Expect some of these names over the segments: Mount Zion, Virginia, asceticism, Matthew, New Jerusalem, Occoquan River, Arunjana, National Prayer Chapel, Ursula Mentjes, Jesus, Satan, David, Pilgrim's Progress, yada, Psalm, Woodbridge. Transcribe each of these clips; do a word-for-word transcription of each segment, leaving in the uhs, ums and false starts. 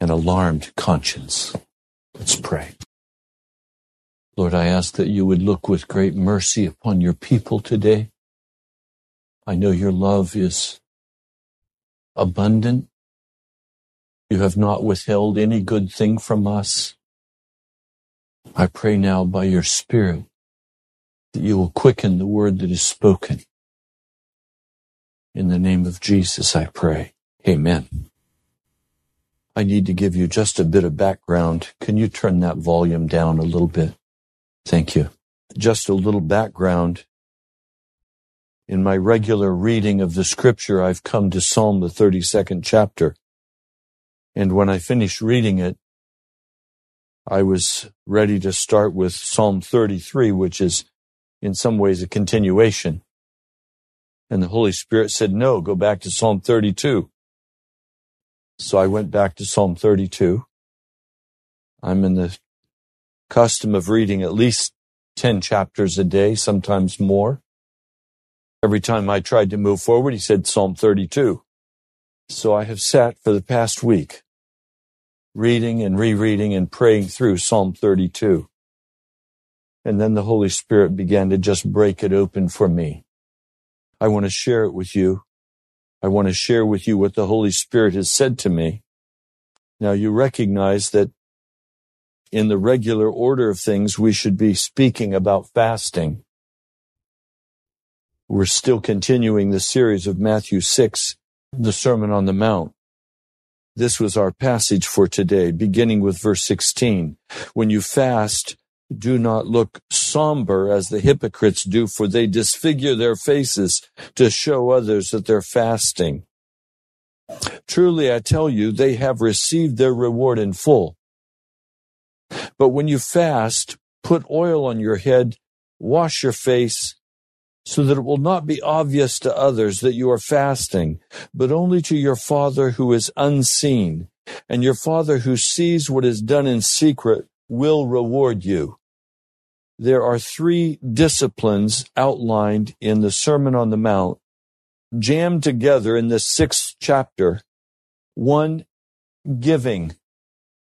An alarmed conscience. Let's pray. Lord, I ask that you would look with great mercy upon your people today. I know your love is abundant. You have not withheld any good thing from us. I pray now by your Spirit that you will quicken the word that is spoken. In the name of Jesus, I pray. Amen. I need to give you just a bit of background. Can you turn that volume down a little bit? Thank you. Just a little background. In my regular reading of the scripture, I've come to Psalm, the thirty-second chapter. And when I finished reading it, I was ready to start with Psalm thirty-three, which is in some ways a continuation. And the Holy Spirit said, no, go back to Psalm thirty-two. So I went back to Psalm thirty-two. I'm in the custom of reading at least ten chapters a day, sometimes more. Every time I tried to move forward, he said Psalm thirty-two. So I have sat for the past week reading and rereading and praying through Psalm thirty-two. And then the Holy Spirit began to just break it open for me. I want to share it with you. I want to share with you what the Holy Spirit has said to me. Now, you recognize that in the regular order of things, we should be speaking about fasting. We're still continuing the series of Matthew six, the Sermon on the Mount. This was our passage for today, beginning with verse sixteen. When you fast, do not look somber as the hypocrites do, for they disfigure their faces to show others that they're fasting. Truly, I tell you, they have received their reward in full. But when you fast, put oil on your head, wash your face, so that it will not be obvious to others that you are fasting, but only to your Father who is unseen. And your Father who sees what is done in secret will reward you. There are three disciplines outlined in the Sermon on the Mount, jammed together in the sixth chapter. One, giving,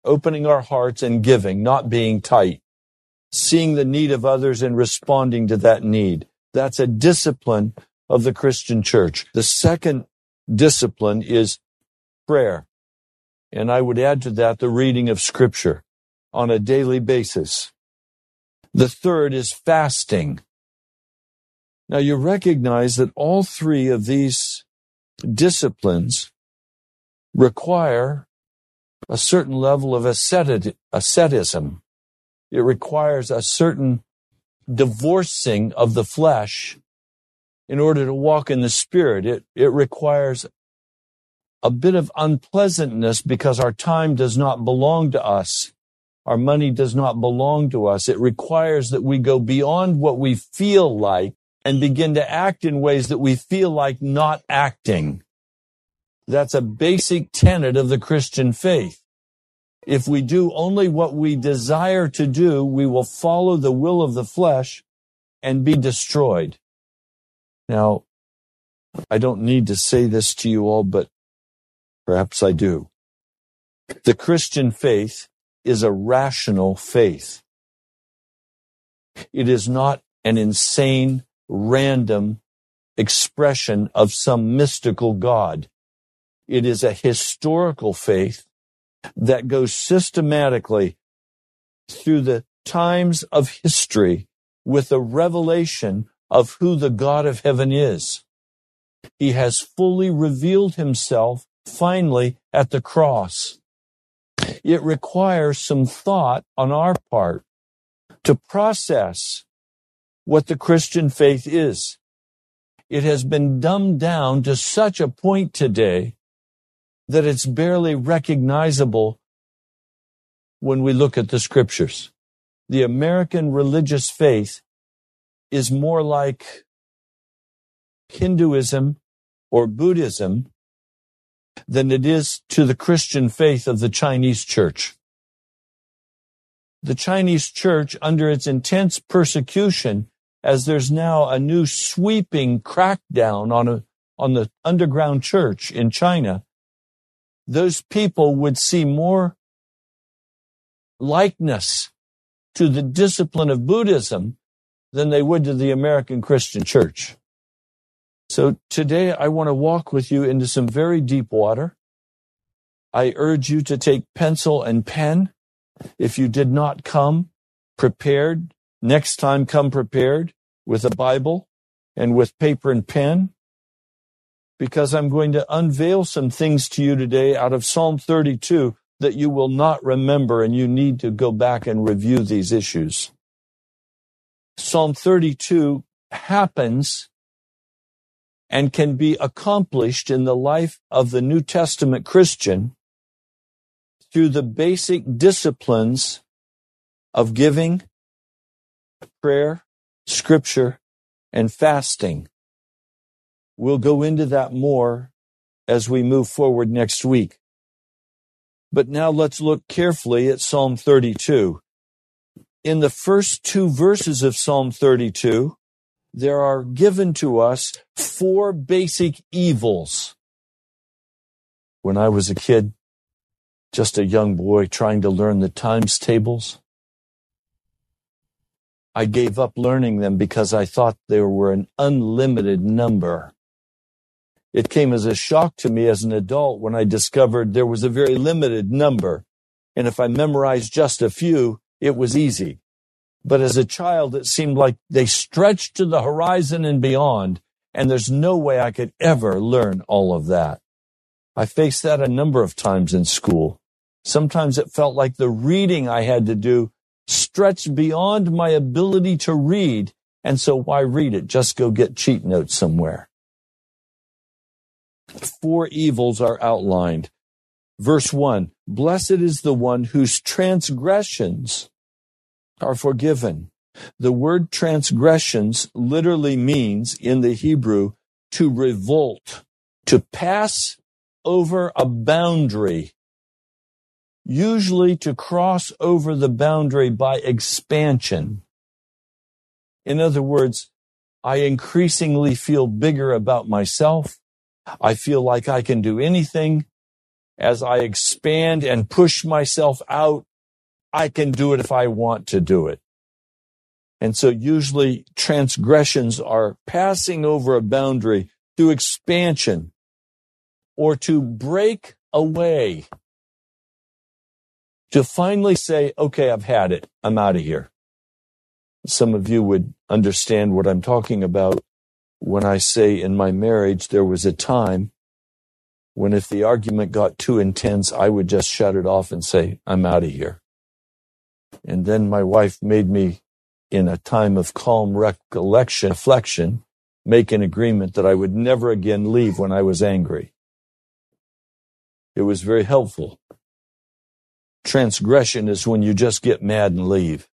opening our hearts and giving, not being tight, seeing the need of others and responding to that need. That's a discipline of the Christian church. The second discipline is prayer. And I would add to that the reading of Scripture on a daily basis. The third is fasting. Now, you recognize that all three of these disciplines require a certain level of asceticism. It requires a certain divorcing of the flesh in order to walk in the Spirit. It, it requires a bit of unpleasantness because our time does not belong to us. Our money does not belong to us. It requires that we go beyond what we feel like and begin to act in ways that we feel like not acting. That's a basic tenet of the Christian faith. If we do only what we desire to do, we will follow the will of the flesh and be destroyed. Now, I don't need to say this to you all, but perhaps I do. The Christian faith is a rational faith. It is not an insane, random expression of some mystical God. It is a historical faith that goes systematically through the times of history with a revelation of who the God of heaven is. He has fully revealed himself, finally, at the cross. It requires some thought on our part to process what the Christian faith is. It has been dumbed down to such a point today that it's barely recognizable when we look at the scriptures. The American religious faith is more like Hinduism or Buddhism than it is to the Christian faith of the Chinese church. The Chinese church, under its intense persecution, as there's now a new sweeping crackdown on a, on the underground church in China, those people would see more likeness to the discipline of Buddhism than they would to the American Christian church. So today I want to walk with you into some very deep water. I urge you to take pencil and pen. If you did not come prepared, next time come prepared with a Bible and with paper and pen, because I'm going to unveil some things to you today out of Psalm thirty-two that you will not remember, and you need to go back and review these issues. Psalm thirty-two happens and can be accomplished in the life of the New Testament Christian through the basic disciplines of giving, prayer, scripture, and fasting. We'll go into that more as we move forward next week. But now let's look carefully at Psalm thirty-two. In the first two verses of Psalm thirty-two, there are given to us four basic evils. When I was a kid, just a young boy trying to learn the times tables, I gave up learning them because I thought there were an unlimited number. It came as a shock to me as an adult when I discovered there was a very limited number, and if I memorized just a few, it was easy. But as a child, it seemed like they stretched to the horizon and beyond, and there's no way I could ever learn all of that. I faced that a number of times in school. Sometimes it felt like the reading I had to do stretched beyond my ability to read, and so why read it? Just go get cheat notes somewhere. Four evils are outlined. Verse one, blessed is the one whose transgressions are forgiven. The word transgressions literally means in the Hebrew to revolt, to pass over a boundary, usually to cross over the boundary by expansion. In other words, I increasingly feel bigger about myself. I feel like I can do anything. As I expand and push myself out, I can do it if I want to do it. And so usually transgressions are passing over a boundary through expansion or to break away, to finally say, okay, I've had it. I'm out of here. Some of you would understand what I'm talking about. When I say in my marriage, there was a time when if the argument got too intense, I would just shut it off and say, I'm out of here. And then my wife made me, in a time of calm recollection, reflection, make an agreement that I would never again leave when I was angry. It was very helpful. Transgression is when you just get mad and leave,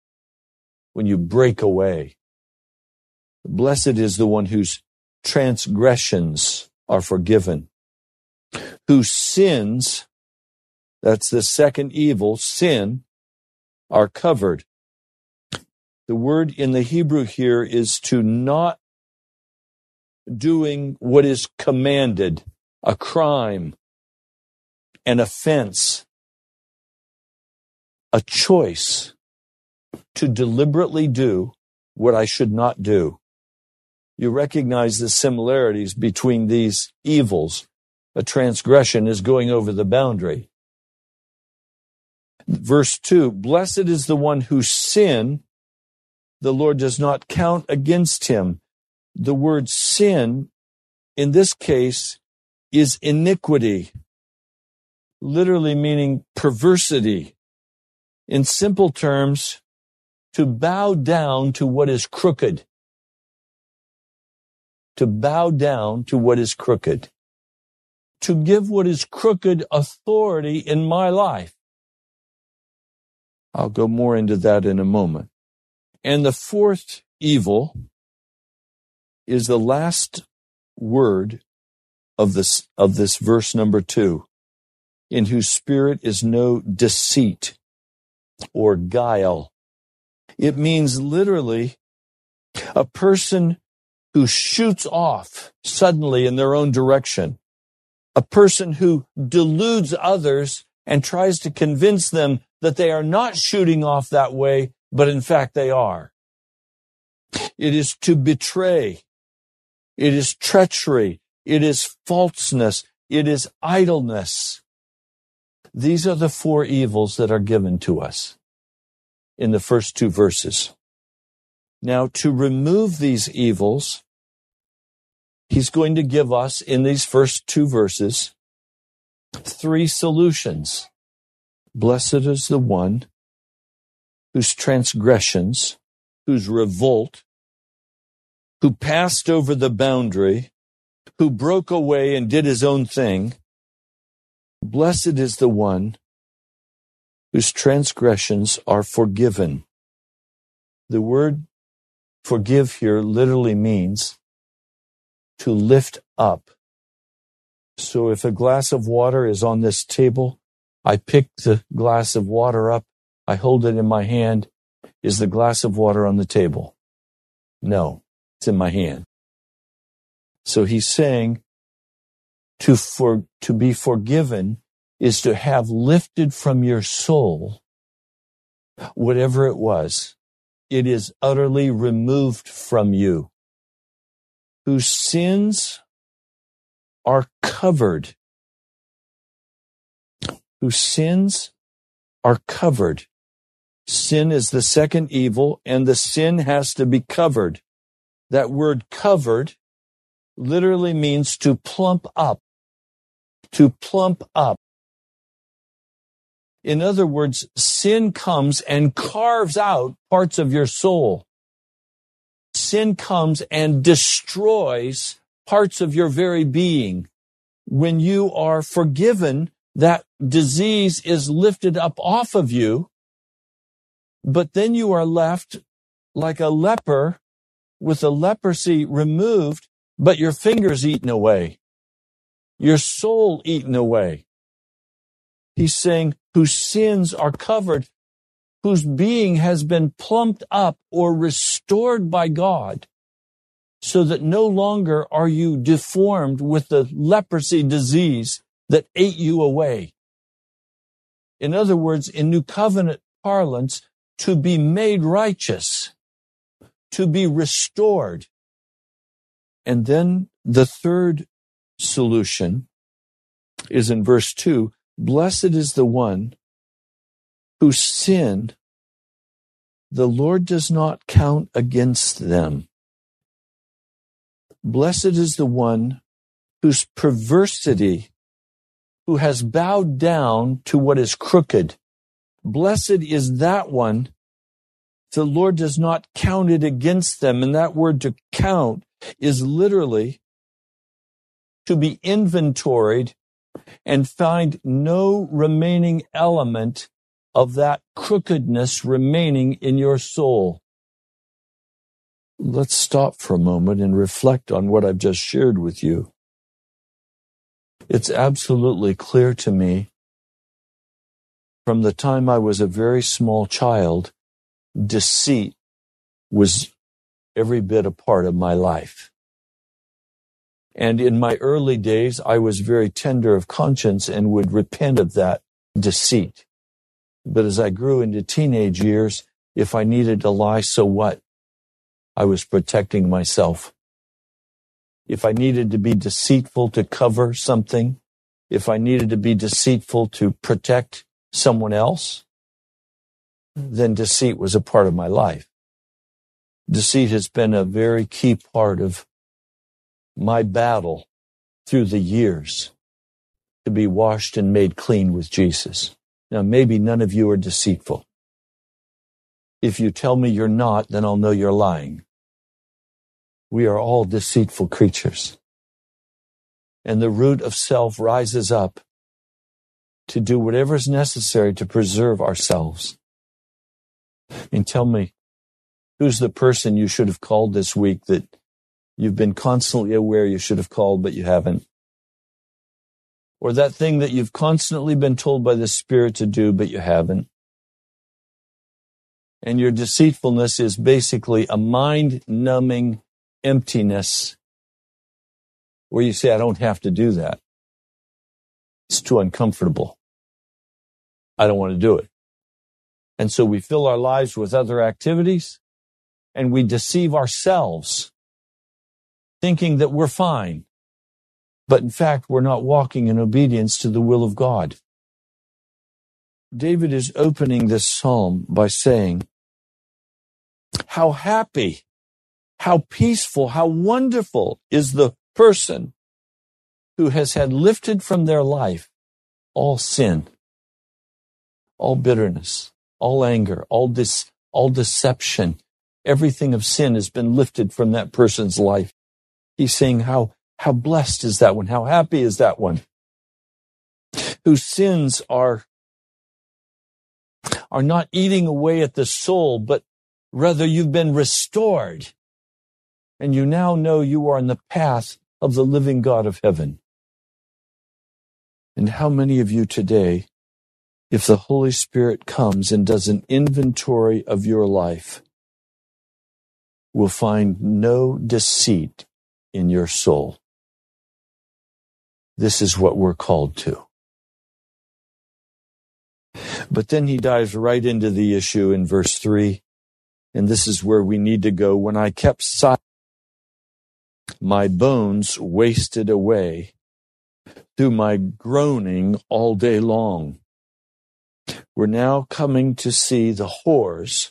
when you break away. Blessed is the one whose transgressions are forgiven, whose sins, that's the second evil, sin, are covered. The word in the Hebrew here is to not doing what is commanded, a crime, an offense, a choice to deliberately do what I should not do. You recognize the similarities between these evils. A transgression is going over the boundary. Verse two, blessed is the one whose sin the Lord does not count against him. The word sin, in this case, is iniquity, literally meaning perversity. In simple terms, to bow down to what is crooked. To bow down to what is crooked, to give what is crooked authority in my life. I'll go more into that in a moment. And the fourth evil is the last word of this, of this verse number two, in whose spirit is no deceit or guile. It means literally a person who shoots off suddenly in their own direction, a person who deludes others and tries to convince them that they are not shooting off that way, but in fact they are. It is to betray. It is treachery. It is falseness. It is idleness. These are the four evils that are given to us in the first two verses. Now, to remove these evils, he's going to give us, in these first two verses, three solutions. Blessed is the one whose transgressions, whose revolt, who passed over the boundary, who broke away and did his own thing. Blessed is the one whose transgressions are forgiven. The word forgive here literally means to lift up. So if a glass of water is on this table, I pick the glass of water up, I hold it in my hand. Is the glass of water on the table? No, it's in my hand. So he's saying to for, to be forgiven is to have lifted from your soul whatever it was. It is utterly removed from you. Whose sins are covered. Whose sins are covered. Sin is the second evil, and the sin has to be covered. That word covered literally means to plump up, to plump up. In other words, sin comes and carves out parts of your soul. Sin comes and destroys parts of your very being. When you are forgiven, that disease is lifted up off of you, but then you are left like a leper with the leprosy removed, but your fingers eaten away, your soul eaten away. He's saying whose sins are covered, whose being has been plumped up or restored by God, so that no longer are you deformed with the leprosy disease that ate you away. In other words, in New Covenant parlance, to be made righteous, to be restored. And then the third solution is in verse two, blessed is the one whose sin the Lord does not count against them. Blessed is the one whose perversity, who has bowed down to what is crooked. Blessed is that one, the Lord does not count it against them. And that word to count is literally to be inventoried and find no remaining element of that crookedness remaining in your soul. Let's stop for a moment and reflect on what I've just shared with you. It's absolutely clear to me from the time I was a very small child, deceit was every bit a part of my life. And in my early days, I was very tender of conscience and would repent of that deceit. But as I grew into teenage years, if I needed to lie, so what? I was protecting myself. If I needed to be deceitful to cover something, if I needed to be deceitful to protect someone else, then deceit was a part of my life. Deceit has been a very key part of my battle through the years to be washed and made clean with Jesus. Now, maybe none of you are deceitful. If you tell me you're not, then I'll know you're lying. We are all deceitful creatures. And the root of self rises up to do whatever is necessary to preserve ourselves. And tell me, who's the person you should have called this week that you've been constantly aware you should have called, but you haven't? Or that thing that you've constantly been told by the Spirit to do, but you haven't? And your deceitfulness is basically a mind-numbing emptiness where you say, I don't have to do that. It's too uncomfortable. I don't want to do it. And so we fill our lives with other activities and we deceive ourselves, thinking that we're fine. But in fact, we're not walking in obedience to the will of God. David is opening this psalm by saying, how happy, how peaceful, how wonderful is the person who has had lifted from their life all sin, all bitterness, all anger, all dis, all deception. Everything of sin has been lifted from that person's life. He's saying, how, how blessed is that one? How happy is that one? Whose sins are, are not eating away at the soul, but rather you've been restored. And you now know you are on the path of the living God of heaven. And how many of you today, if the Holy Spirit comes and does an inventory of your life, will find no deceit in your soul? This is what we're called to. But then he dives right into the issue in verse three, and this is where we need to go. When I kept silent, my bones wasted away through my groaning all day long. We're now coming to see the horrors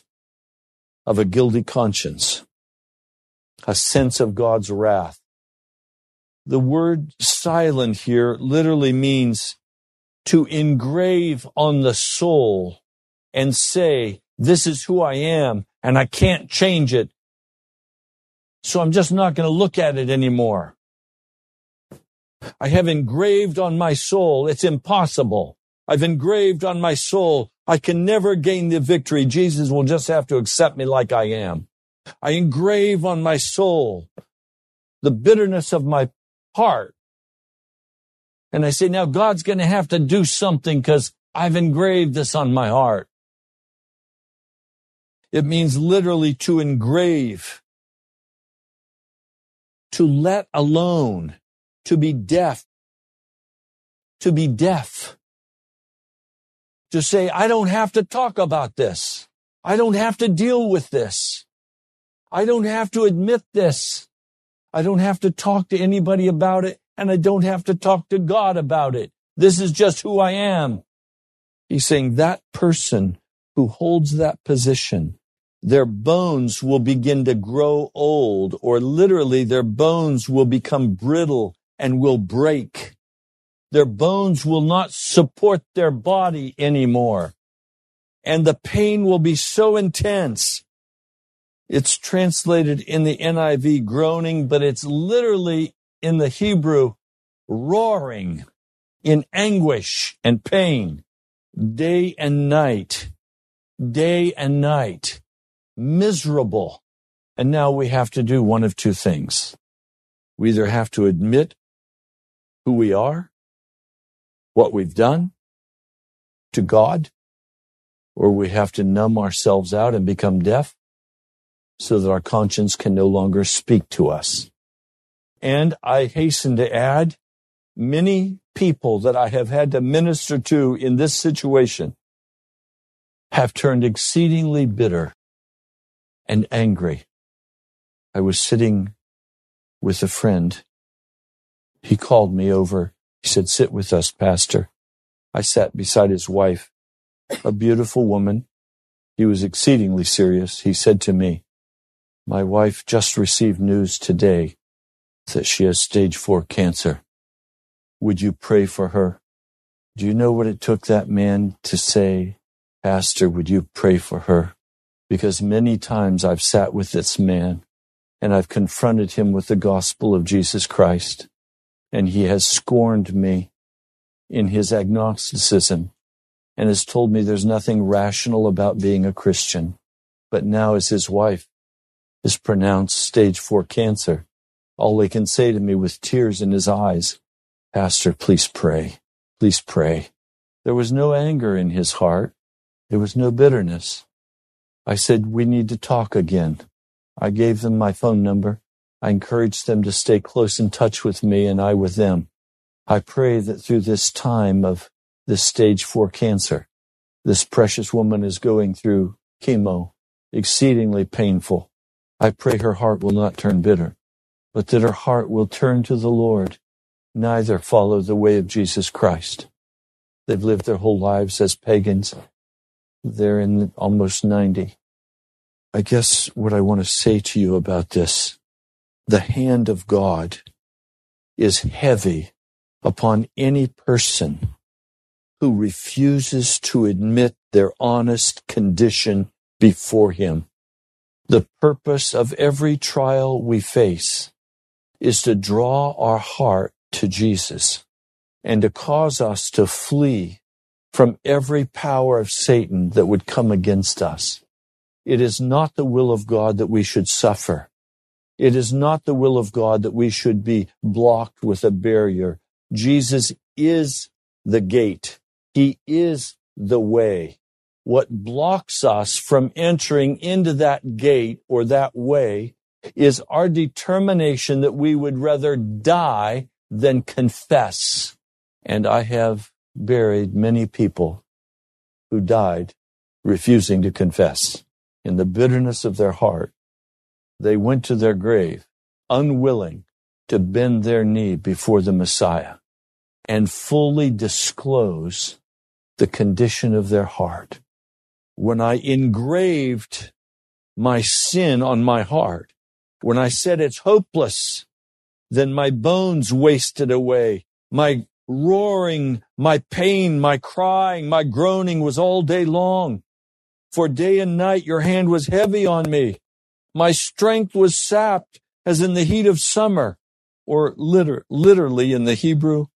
of a guilty conscience, a sense of God's wrath. The word silent here literally means to engrave on the soul and say, this is who I am and I can't change it. So I'm just not going to look at it anymore. I have engraved on my soul, it's impossible. I've engraved on my soul, I can never gain the victory. Jesus will just have to accept me like I am. I engrave on my soul the bitterness of my heart. And I say, now God's going to have to do something because I've engraved this on my heart. It means literally to engrave. To let alone, to be deaf, to be deaf, to say, I don't have to talk about this. I don't have to deal with this. I don't have to admit this. I don't have to talk to anybody about it, and I don't have to talk to God about it. This is just who I am. He's saying that person who holds that position, their bones will begin to grow old, or literally their bones will become brittle and will break. Their bones will not support their body anymore. And the pain will be so intense. It's translated in the N I V groaning, but it's literally in the Hebrew roaring in anguish and pain, day and night, day and night. Miserable. And now we have to do one of two things. We either have to admit who we are, what we've done to God, or we have to numb ourselves out and become deaf so that our conscience can no longer speak to us. And I hasten to add, many people that I have had to minister to in this situation have turned exceedingly bitter and angry. I was sitting with a friend. He called me over. He said, sit with us, Pastor. I sat beside his wife, a beautiful woman. He was exceedingly serious. He said to me, my wife just received news today that she has stage four cancer. Would you pray for her? Do you know what it took that man to say, Pastor, would you pray for her? Because many times I've sat with this man and I've confronted him with the gospel of Jesus Christ, and he has scorned me in his agnosticism and has told me there's nothing rational about being a Christian. But now as his wife is pronounced stage four cancer, all he can say to me with tears in his eyes, Pastor, please pray, please pray. There was no anger in his heart. There was no bitterness. I said, we need to talk again. I gave them my phone number. I encouraged them to stay close in touch with me and I with them. I pray that through this time of this stage four cancer, This precious woman is going through chemo, exceedingly painful. I pray her heart will not turn bitter, but that her heart will turn to the Lord, neither follow the way of Jesus Christ. They've lived their whole lives as pagans. They're in almost ninety. I guess what I want to say to you about this, the hand of God is heavy upon any person who refuses to admit their honest condition before Him. The purpose of every trial we face is to draw our heart to Jesus and to cause us to flee from every power of Satan that would come against us. It is not the will of God that we should suffer. It is not the will of God that we should be blocked with a barrier. Jesus is the gate. He is the way. What blocks us from entering into that gate or that way is our determination that we would rather die than confess. And I have buried many people who died refusing to confess. In the bitterness of their heart, they went to their grave, unwilling to bend their knee before the Messiah and fully disclose the condition of their heart. When I engraved my sin on my heart, when I said it's hopeless, then my bones wasted away. My roaring, my pain, my crying, my groaning was all day long. For day and night your hand was heavy on me. My strength was sapped as in the heat of summer, or liter- literally in the Hebrew,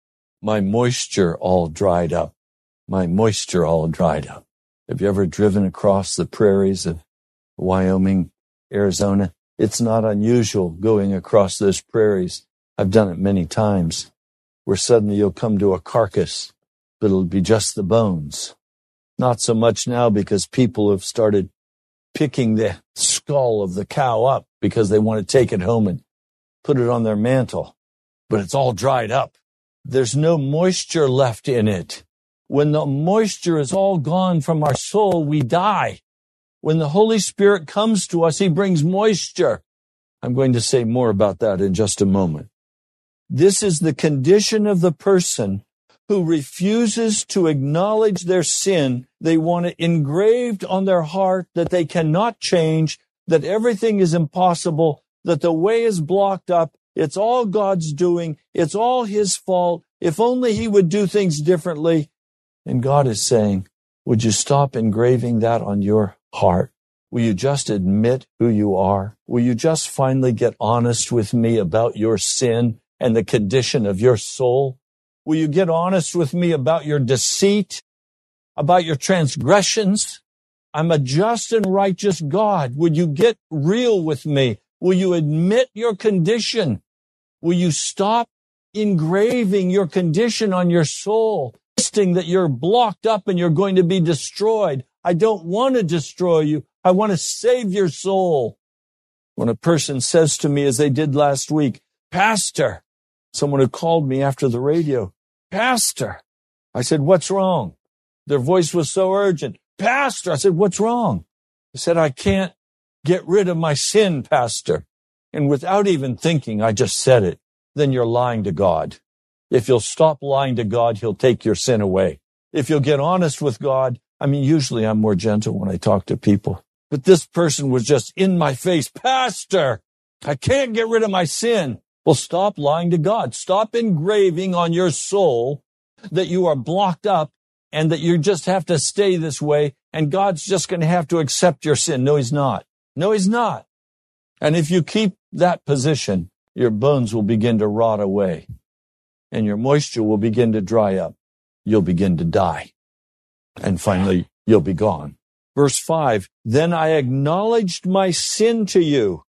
my moisture all dried up. My moisture all dried up. Have you ever driven across the prairies of Wyoming, Arizona? It's not unusual going across those prairies. I've done it many times, where suddenly you'll come to a carcass, but it'll be just the bones. Not so much now, because people have started picking the skull of the cow up because they want to take it home and put it on their mantle. But it's all dried up. There's no moisture left in it. When the moisture is all gone from our soul, we die. When the Holy Spirit comes to us, He brings moisture. I'm going to say more about that in just a moment. This is the condition of the person who refuses to acknowledge their sin. They want it engraved on their heart that they cannot change, that everything is impossible, that the way is blocked up. It's all God's doing. It's all His fault. If only He would do things differently. And God is saying, would you stop engraving that on your heart? Will you just admit who you are? Will you just finally get honest with me about your sin and the condition of your soul? Will you get honest with me about your deceit, about your transgressions? I'm a just and righteous God. Would you get real with me? Will you admit your condition? Will you stop engraving your condition on your soul, insisting that you're blocked up and you're going to be destroyed? I don't want to destroy you. I want to save your soul. When a person says to me, as they did last week, Pastor, someone who called me after the radio, Pastor, I said, what's wrong? Their voice was so urgent. Pastor, I said, what's wrong? They said, I can't get rid of my sin, Pastor. And without even thinking, I just said it. Then you're lying to God. If you'll stop lying to God, He'll take your sin away. If you'll get honest with God, I mean, usually I'm more gentle when I talk to people, but this person was just in my face. Pastor, I can't get rid of my sin. Well, stop lying to God. Stop engraving on your soul that you are blocked up and that you just have to stay this way and God's just going to have to accept your sin. No, He's not. No, He's not. And if you keep that position, your bones will begin to rot away and your moisture will begin to dry up. You'll begin to die. And finally, you'll be gone. Verse five, then I acknowledged my sin to you.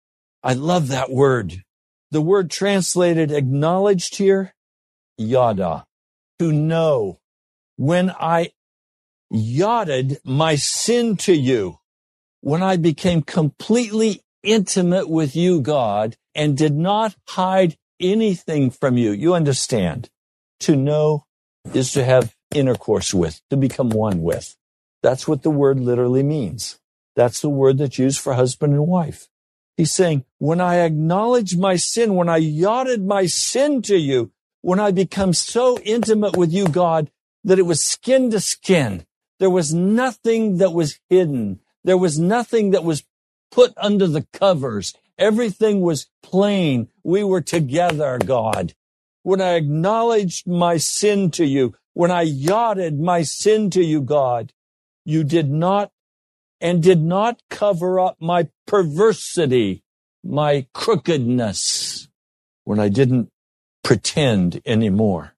I love that word. The word translated acknowledged here, yada, to know. When I yadaed my sin to you, when I became completely intimate with you, God, and did not hide anything from you, you understand, to know is to have intercourse with, to become one with. That's what the word literally means. That's the word that's used for husband and wife. He's saying, when I acknowledge my sin, when I yielded my sin to you, when I become so intimate with you, God, that it was skin to skin, there was nothing that was hidden. There was nothing that was put under the covers. Everything was plain. We were together, God. When I acknowledged my sin to you, when I yielded my sin to you, God, you did not and did not cover up my perversity, my crookedness, when I didn't pretend anymore.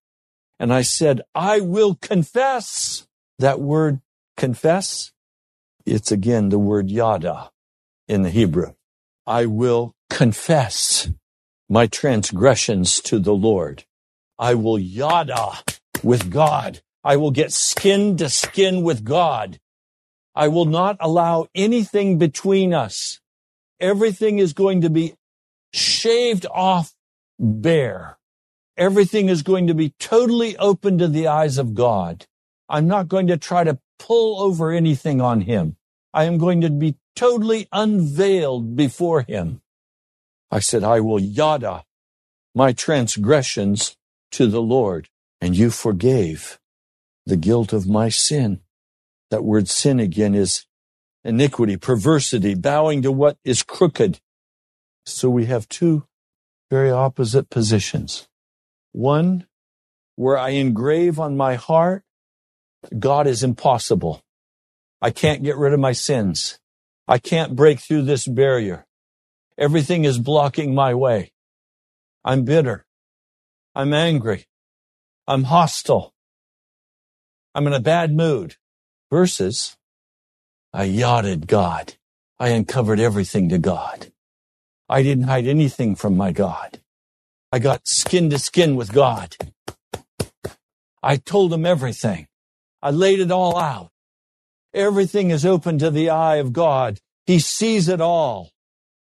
And I said, I will confess. That word confess, it's again the word yada in the Hebrew. I will confess my transgressions to the Lord. I will yada with God. I will get skin to skin with God. I will not allow anything between us. Everything is going to be shaved off bare. Everything is going to be totally open to the eyes of God. I'm not going to try to pull over anything on him. I am going to be totally unveiled before him. I said, I will yada my transgressions to the Lord, and you forgave the guilt of my sin. That word sin again is iniquity, perversity, bowing to what is crooked. So we have two very opposite positions. One, where I engrave on my heart, God is impossible. I can't get rid of my sins. I can't break through this barrier. Everything is blocking my way. I'm bitter. I'm angry. I'm hostile. I'm in a bad mood. Versus, I yielded God. I uncovered everything to God. I didn't hide anything from my God. I got skin to skin with God. I told him everything. I laid it all out. Everything is open to the eye of God. He sees it all.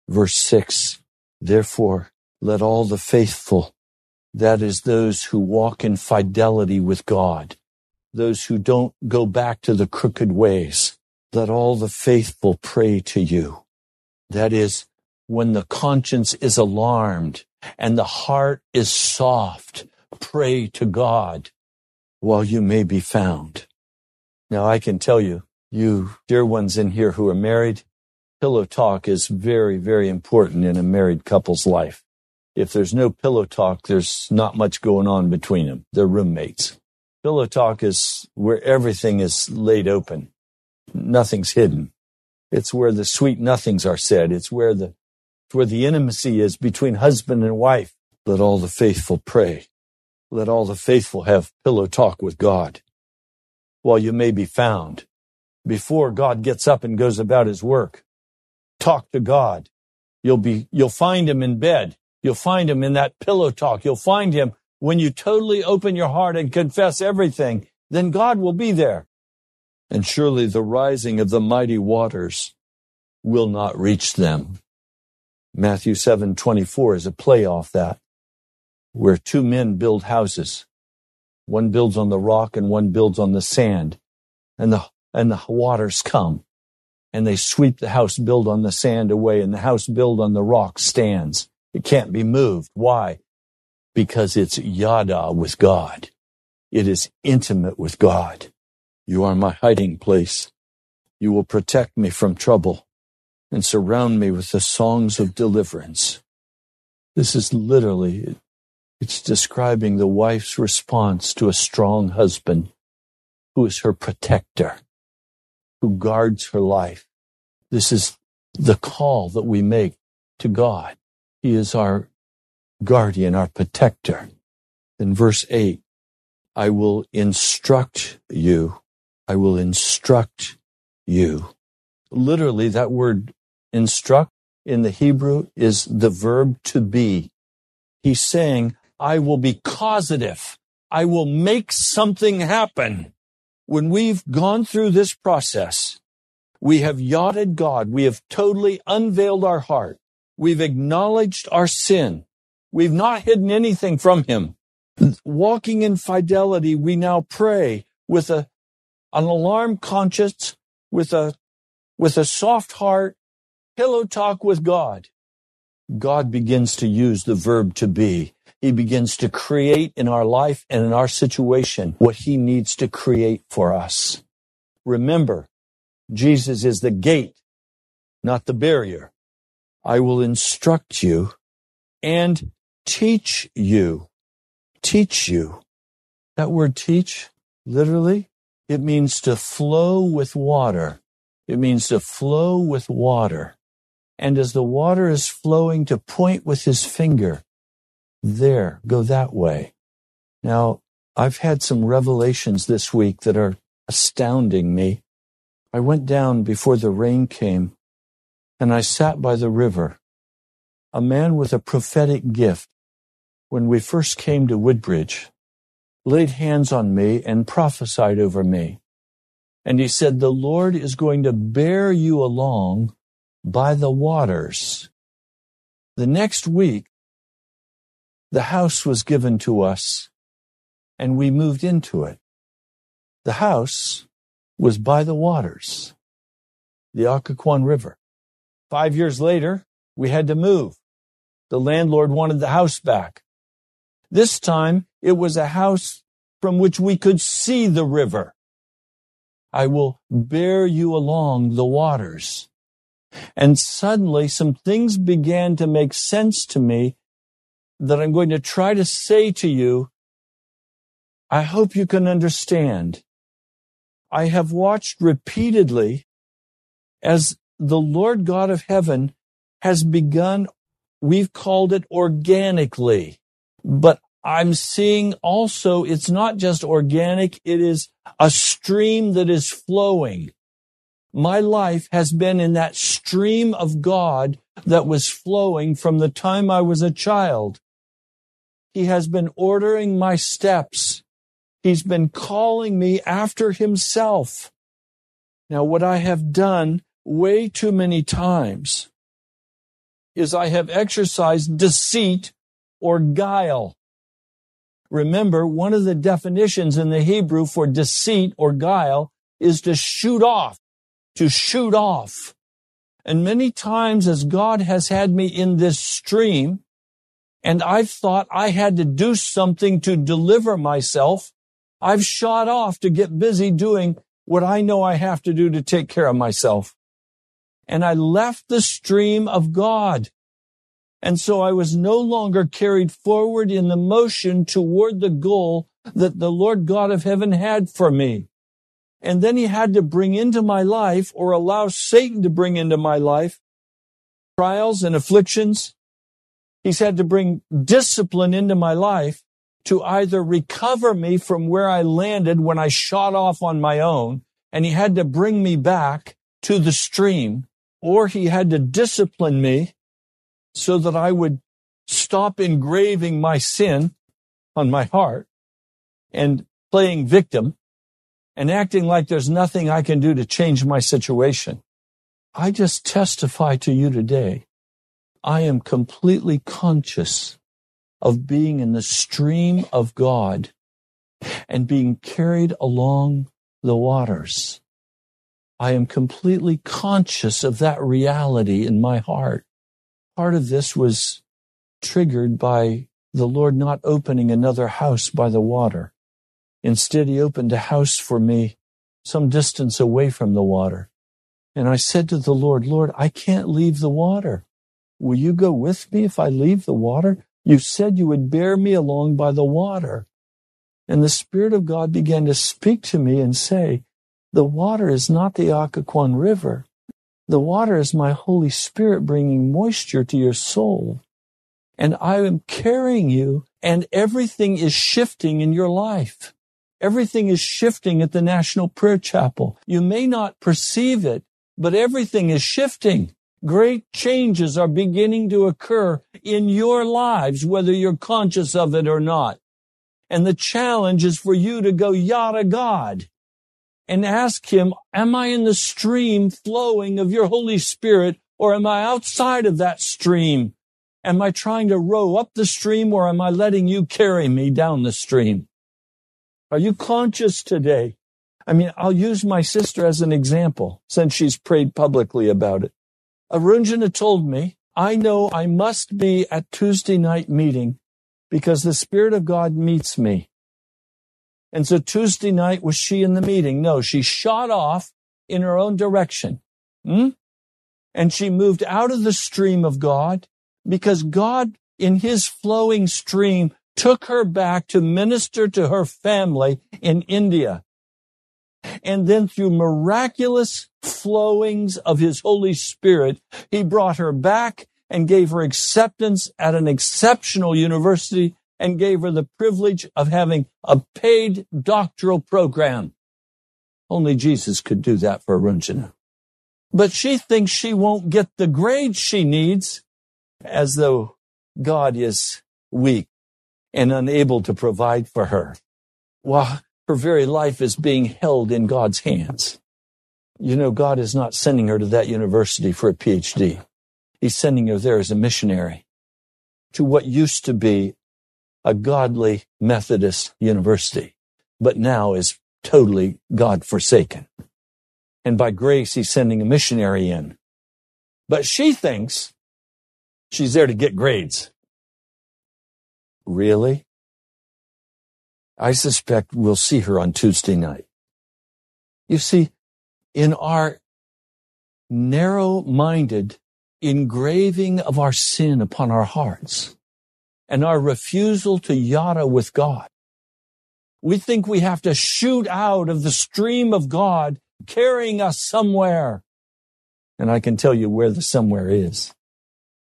Verse six, therefore, let all the faithful, that is those who walk in fidelity with God, those who don't go back to the crooked ways, let all the faithful pray to you. That is, when the conscience is alarmed and the heart is soft, pray to God while you may be found. Now, I can tell you, you dear ones in here who are married, pillow talk is very, very important in a married couple's life. If there's no pillow talk, there's not much going on between them. They're roommates. Pillow talk is where everything is laid open. Nothing's hidden. It's where the sweet nothings are said. It's where the, it's where the intimacy is between husband and wife. Let all the faithful pray. Let all the faithful have pillow talk with God while you may be found. Before God gets up and goes about his work, talk to God. You'll be, you'll find him in bed. You'll find him in that pillow talk. You'll find him when you totally open your heart and confess everything. Then God will be there. And surely the rising of the mighty waters will not reach them. Matthew seven twenty-four is a play off that, where two men build houses. One builds on the rock and one builds on the sand. And the and the waters come, and they sweep the house built on the sand away, and the house built on the rock stands. It can't be moved. Why? Because it's yada with God. It is intimate with God. You are my hiding place. You will protect me from trouble and surround me with the songs of deliverance. This is literally... it's describing the wife's response to a strong husband who is her protector, who guards her life. This is the call that we make to God. He is our guardian, our protector. In verse eight, I will instruct you. I will instruct you. Literally, that word instruct in the Hebrew is the verb to be. He's saying, I will be causative. I will make something happen. When we've gone through this process, we have yielded God. We have totally unveiled our heart. We've acknowledged our sin. We've not hidden anything from him. Walking in fidelity, we now pray with a, an alarm conscience, with a, with a soft heart, pillow talk with God, God begins to use the verb to be. He begins to create in our life and in our situation what he needs to create for us. Remember, Jesus is the gate, not the barrier. I will instruct you and teach you. Teach you. That word teach, literally, it means to flow with water. It means to flow with water. And as the water is flowing, to point with his finger. There, go that way. Now, I've had some revelations this week that are astounding me. I went down before the rain came, and I sat by the river. A man with a prophetic gift, when we first came to Woodbridge, laid hands on me and prophesied over me. And he said, the Lord is going to bear you along by the waters. The next week, the house was given to us, and we moved into it. The house was by the waters, the Occoquan River. Five years later, we had to move. The landlord wanted the house back. This time, it was a house from which we could see the river. I will bear you along the waters. And suddenly, some things began to make sense to me that I'm going to try to say to you. I hope you can understand. I have watched repeatedly as the Lord God of heaven has begun, we've called it organically, but I'm seeing also it's not just organic, it is a stream that is flowing. My life has been in that stream of God that was flowing from the time I was a child. He has been ordering my steps. He's been calling me after himself. Now, what I have done way too many times is I have exercised deceit or guile. Remember, one of the definitions in the Hebrew for deceit or guile is to shoot off, to shoot off. And many times as God has had me in this stream, and I've thought I had to do something to deliver myself, I've shot off to get busy doing what I know I have to do to take care of myself. And I left the stream of God. And so I was no longer carried forward in the motion toward the goal that the Lord God of heaven had for me. And then he had to bring into my life, or allow Satan to bring into my life, trials and afflictions. He's had to bring discipline into my life to either recover me from where I landed when I shot off on my own, and he had to bring me back to the stream, or he had to discipline me so that I would stop engraving my sin on my heart and playing victim and acting like there's nothing I can do to change my situation. I just testify to you today. I am completely conscious of being in the stream of God and being carried along the waters. I am completely conscious of that reality in my heart. Part of this was triggered by the Lord not opening another house by the water. Instead, he opened a house for me some distance away from the water. And I said to the Lord, Lord, I can't leave the water. Will you go with me if I leave the water? You said you would bear me along by the water. And the Spirit of God began to speak to me and say, the water is not the Occoquan River. The water is my Holy Spirit bringing moisture to your soul. And I am carrying you, and everything is shifting in your life. Everything is shifting at the National Prayer Chapel. You may not perceive it, but everything is shifting. Great changes are beginning to occur in your lives, whether you're conscious of it or not. And the challenge is for you to go, yada God, and ask him, am I in the stream flowing of your Holy Spirit, or am I outside of that stream? Am I trying to row up the stream, or am I letting you carry me down the stream? Are you conscious today I mean, I'll use my sister as an example since she's prayed publicly about it. Arunjana told me, I know I must be at Tuesday night meeting because the Spirit of God meets me. And so Tuesday night, was she in the meeting? No, she shot off in her own direction. Hmm? And she moved out of the stream of God because God, in his flowing stream, took her back to minister to her family in India. And then through miraculous flowings of his Holy Spirit, he brought her back and gave her acceptance at an exceptional university and gave her the privilege of having a paid doctoral program. Only Jesus could do that for Arunjana. But she thinks she won't get the grades she needs, as though God is weak and unable to provide for her, while her very life is being held in God's hands. You know, God is not sending her to that university for a P H D. He's sending her there as a missionary to what used to be a godly Methodist university, but now is totally God-forsaken. And by grace, he's sending a missionary in. But she thinks she's there to get grades. Really? I suspect we'll see her on Tuesday night. You see, in our narrow-minded engraving of our sin upon our hearts and our refusal to yada with God, we think we have to shoot out of the stream of God carrying us somewhere. And I can tell you where the somewhere is.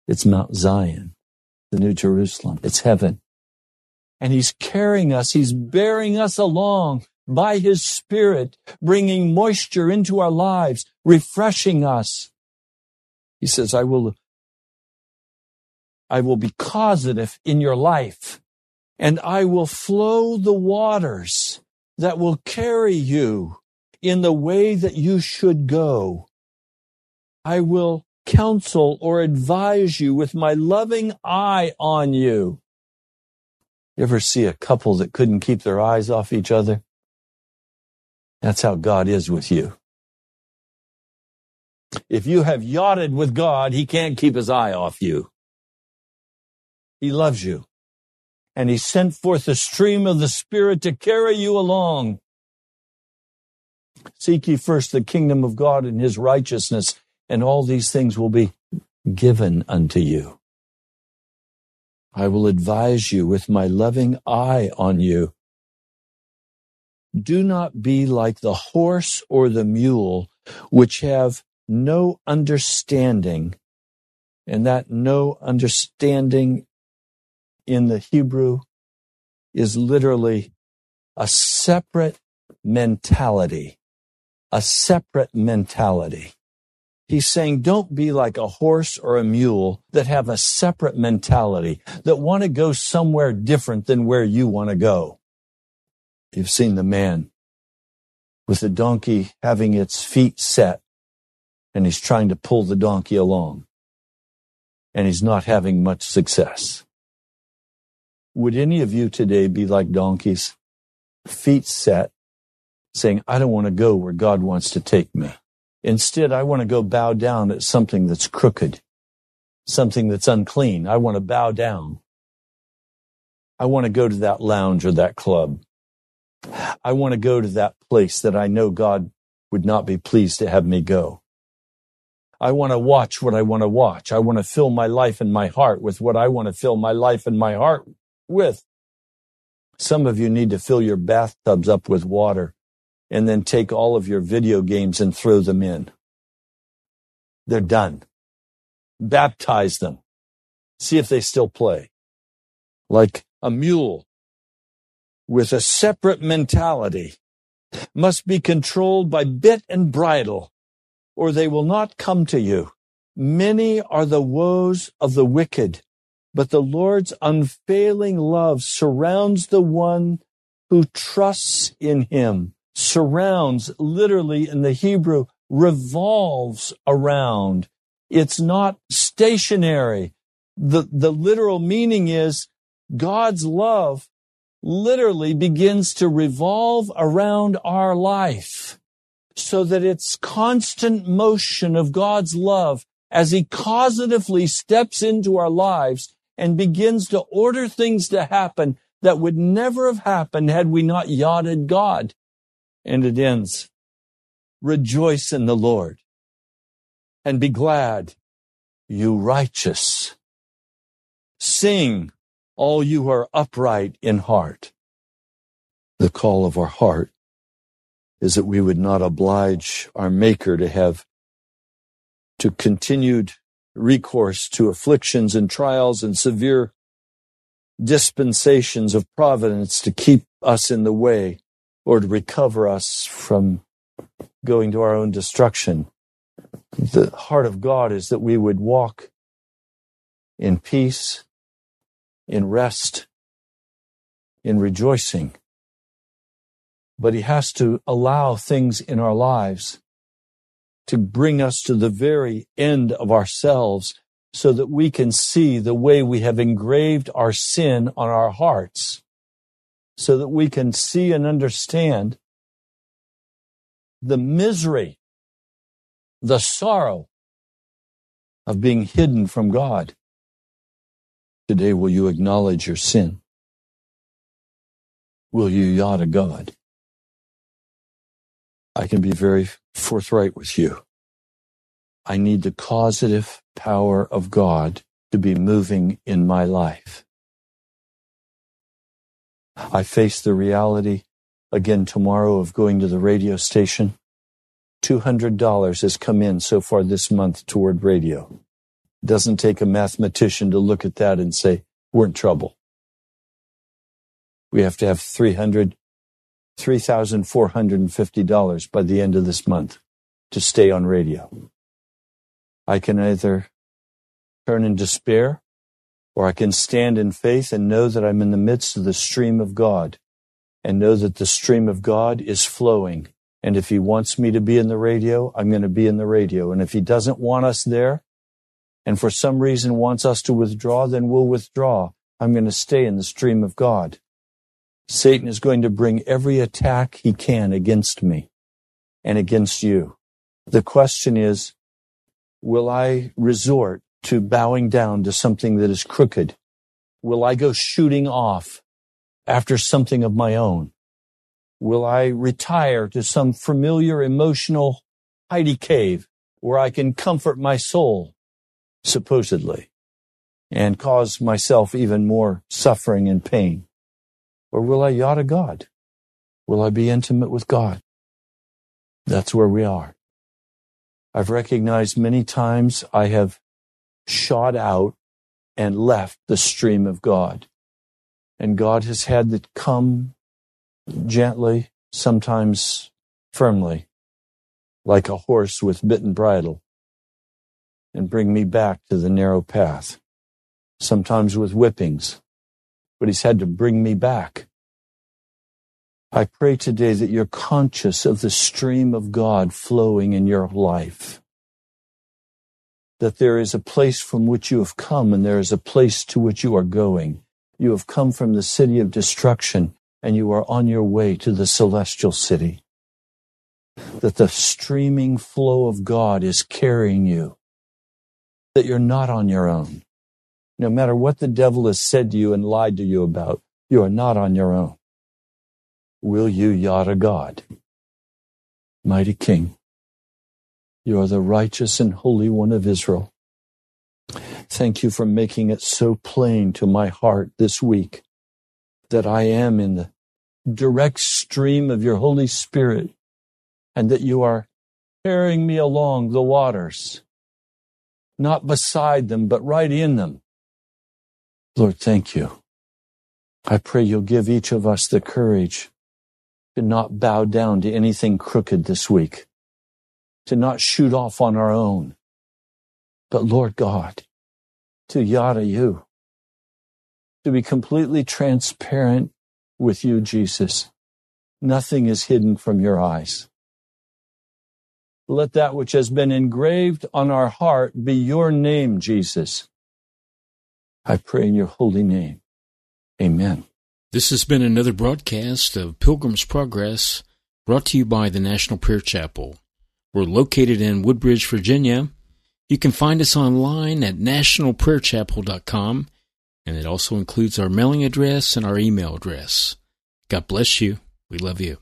It's Mount Zion, the New Jerusalem. It's heaven. And he's carrying us, he's bearing us along by his Spirit, bringing moisture into our lives, refreshing us. He says, I will, I will be causative in your life, and I will flow the waters that will carry you in the way that you should go. I will counsel or advise you with my loving eye on you. You ever see a couple that couldn't keep their eyes off each other? That's how God is with you. If you have yachted with God, he can't keep his eye off you. He loves you. And he sent forth a stream of the Spirit to carry you along. Seek ye first the kingdom of God and his righteousness, and all these things will be given unto you. I will advise you with my loving eye on you. Do not be like the horse or the mule, which have no understanding. And that no understanding in the Hebrew is literally a separate mentality, a separate mentality. He's saying, don't be like a horse or a mule that have a separate mentality, that want to go somewhere different than where you want to go. You've seen the man with the donkey having its feet set, and he's trying to pull the donkey along, and he's not having much success. Would any of you today be like donkeys, feet set, saying, I don't want to go where God wants to take me? Instead, I want to go bow down at something that's crooked, something that's unclean. I want to bow down. I want to go to that lounge or that club. I want to go to that place that I know God would not be pleased to have me go. I want to watch what I want to watch. I want to fill my life and my heart with what I want to fill my life and my heart with. Some of you need to fill your bathtubs up with water and then take all of your video games and throw them in. They're done. Baptize them. See if they still play. Like a mule with a separate mentality must be controlled by bit and bridle, or they will not come to you. Many are the woes of the wicked, but the Lord's unfailing love surrounds the one who trusts in him. Surrounds, literally in the Hebrew, revolves around. It's not stationary. The, the literal meaning is God's love literally begins to revolve around our life so that it's constant motion of God's love as he causatively steps into our lives and begins to order things to happen that would never have happened had we not yielded God. And it ends. Rejoice in the Lord and be glad, you righteous. Sing, all you who are upright in heart. The call of our heart is that we would not oblige our Maker to have to continued recourse to afflictions and trials and severe dispensations of providence to keep us in the way or to recover us from going to our own destruction. The heart of God is that we would walk in peace, in rest, in rejoicing. But he has to allow things in our lives to bring us to the very end of ourselves so that we can see the way we have engraved our sin on our hearts, so that we can see and understand the misery, the sorrow of being hidden from God. Today, will you acknowledge your sin? Will you yaw to God? I can be very forthright with you. I need the causative power of God to be moving in my life. I face the reality again tomorrow of going to the radio station. two hundred dollars has come in so far this month toward radio. Doesn't take a mathematician to look at that and say, we're in trouble. We have to have three thousand four hundred fifty dollars by the end of this month to stay on radio. I can either turn in despair, or I can stand in faith and know that I'm in the midst of the stream of God, and know that the stream of God is flowing. And if he wants me to be in the radio, I'm going to be in the radio. And if he doesn't want us there, and for some reason wants us to withdraw, then we'll withdraw. I'm going to stay in the stream of God. Satan is going to bring every attack he can against me and against you. The question is, will I resort to bowing down to something that is crooked? Will I go shooting off after something of my own? Will I retire to some familiar emotional hidey cave where I can comfort my soul? Supposedly, and cause myself even more suffering and pain? Or will I yaw to God? Will I be intimate with God? That's where we are. I've recognized many times I have shot out and left the stream of God. And God has had to come gently, sometimes firmly, like a horse with bitten bridle, and bring me back to the narrow path, sometimes with whippings, but he's had to bring me back. I pray today that you're conscious of the stream of God flowing in your life, that there is a place from which you have come and there is a place to which you are going. You have come from the city of destruction and you are on your way to the celestial city, that the streaming flow of God is carrying you, that you're not on your own. No matter what the devil has said to you and lied to you about, you are not on your own. Will you yaw to God? Mighty King, you are the righteous and holy one of Israel. Thank you for making it so plain to my heart this week that I am in the direct stream of your Holy Spirit and that you are carrying me along the waters, not beside them, but right in them. Lord, thank you. I pray you'll give each of us the courage to not bow down to anything crooked this week, to not shoot off on our own, but Lord God, to yaw to you, to be completely transparent with you, Jesus. Nothing is hidden from your eyes. Let that which has been engraved on our heart be your name, Jesus. I pray in your holy name. Amen. This has been another broadcast of Pilgrim's Progress, brought to you by the National Prayer Chapel. We're located in Woodbridge, Virginia. You can find us online at national prayer chapel dot com, and it also includes our mailing address and our email address. God bless you. We love you.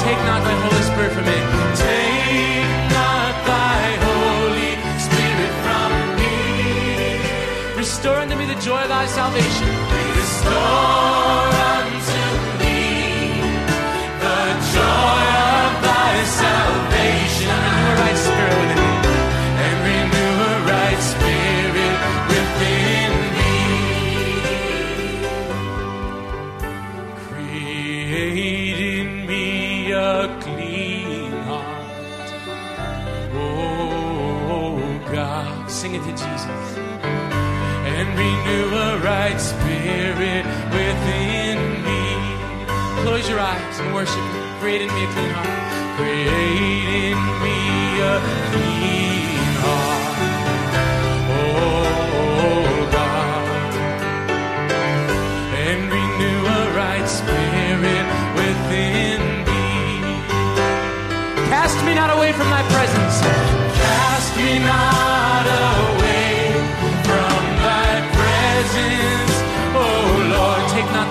Take not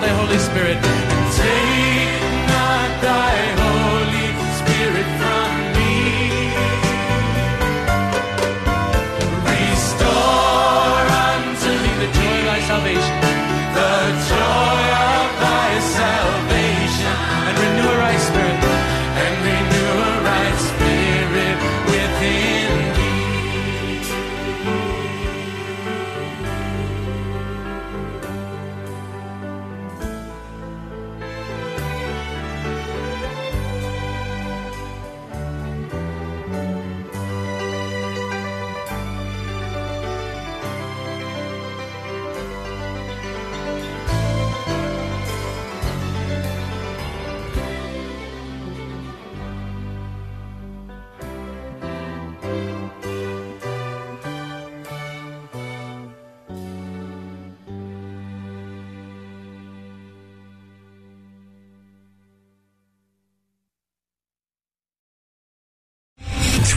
thy Holy Spirit from me.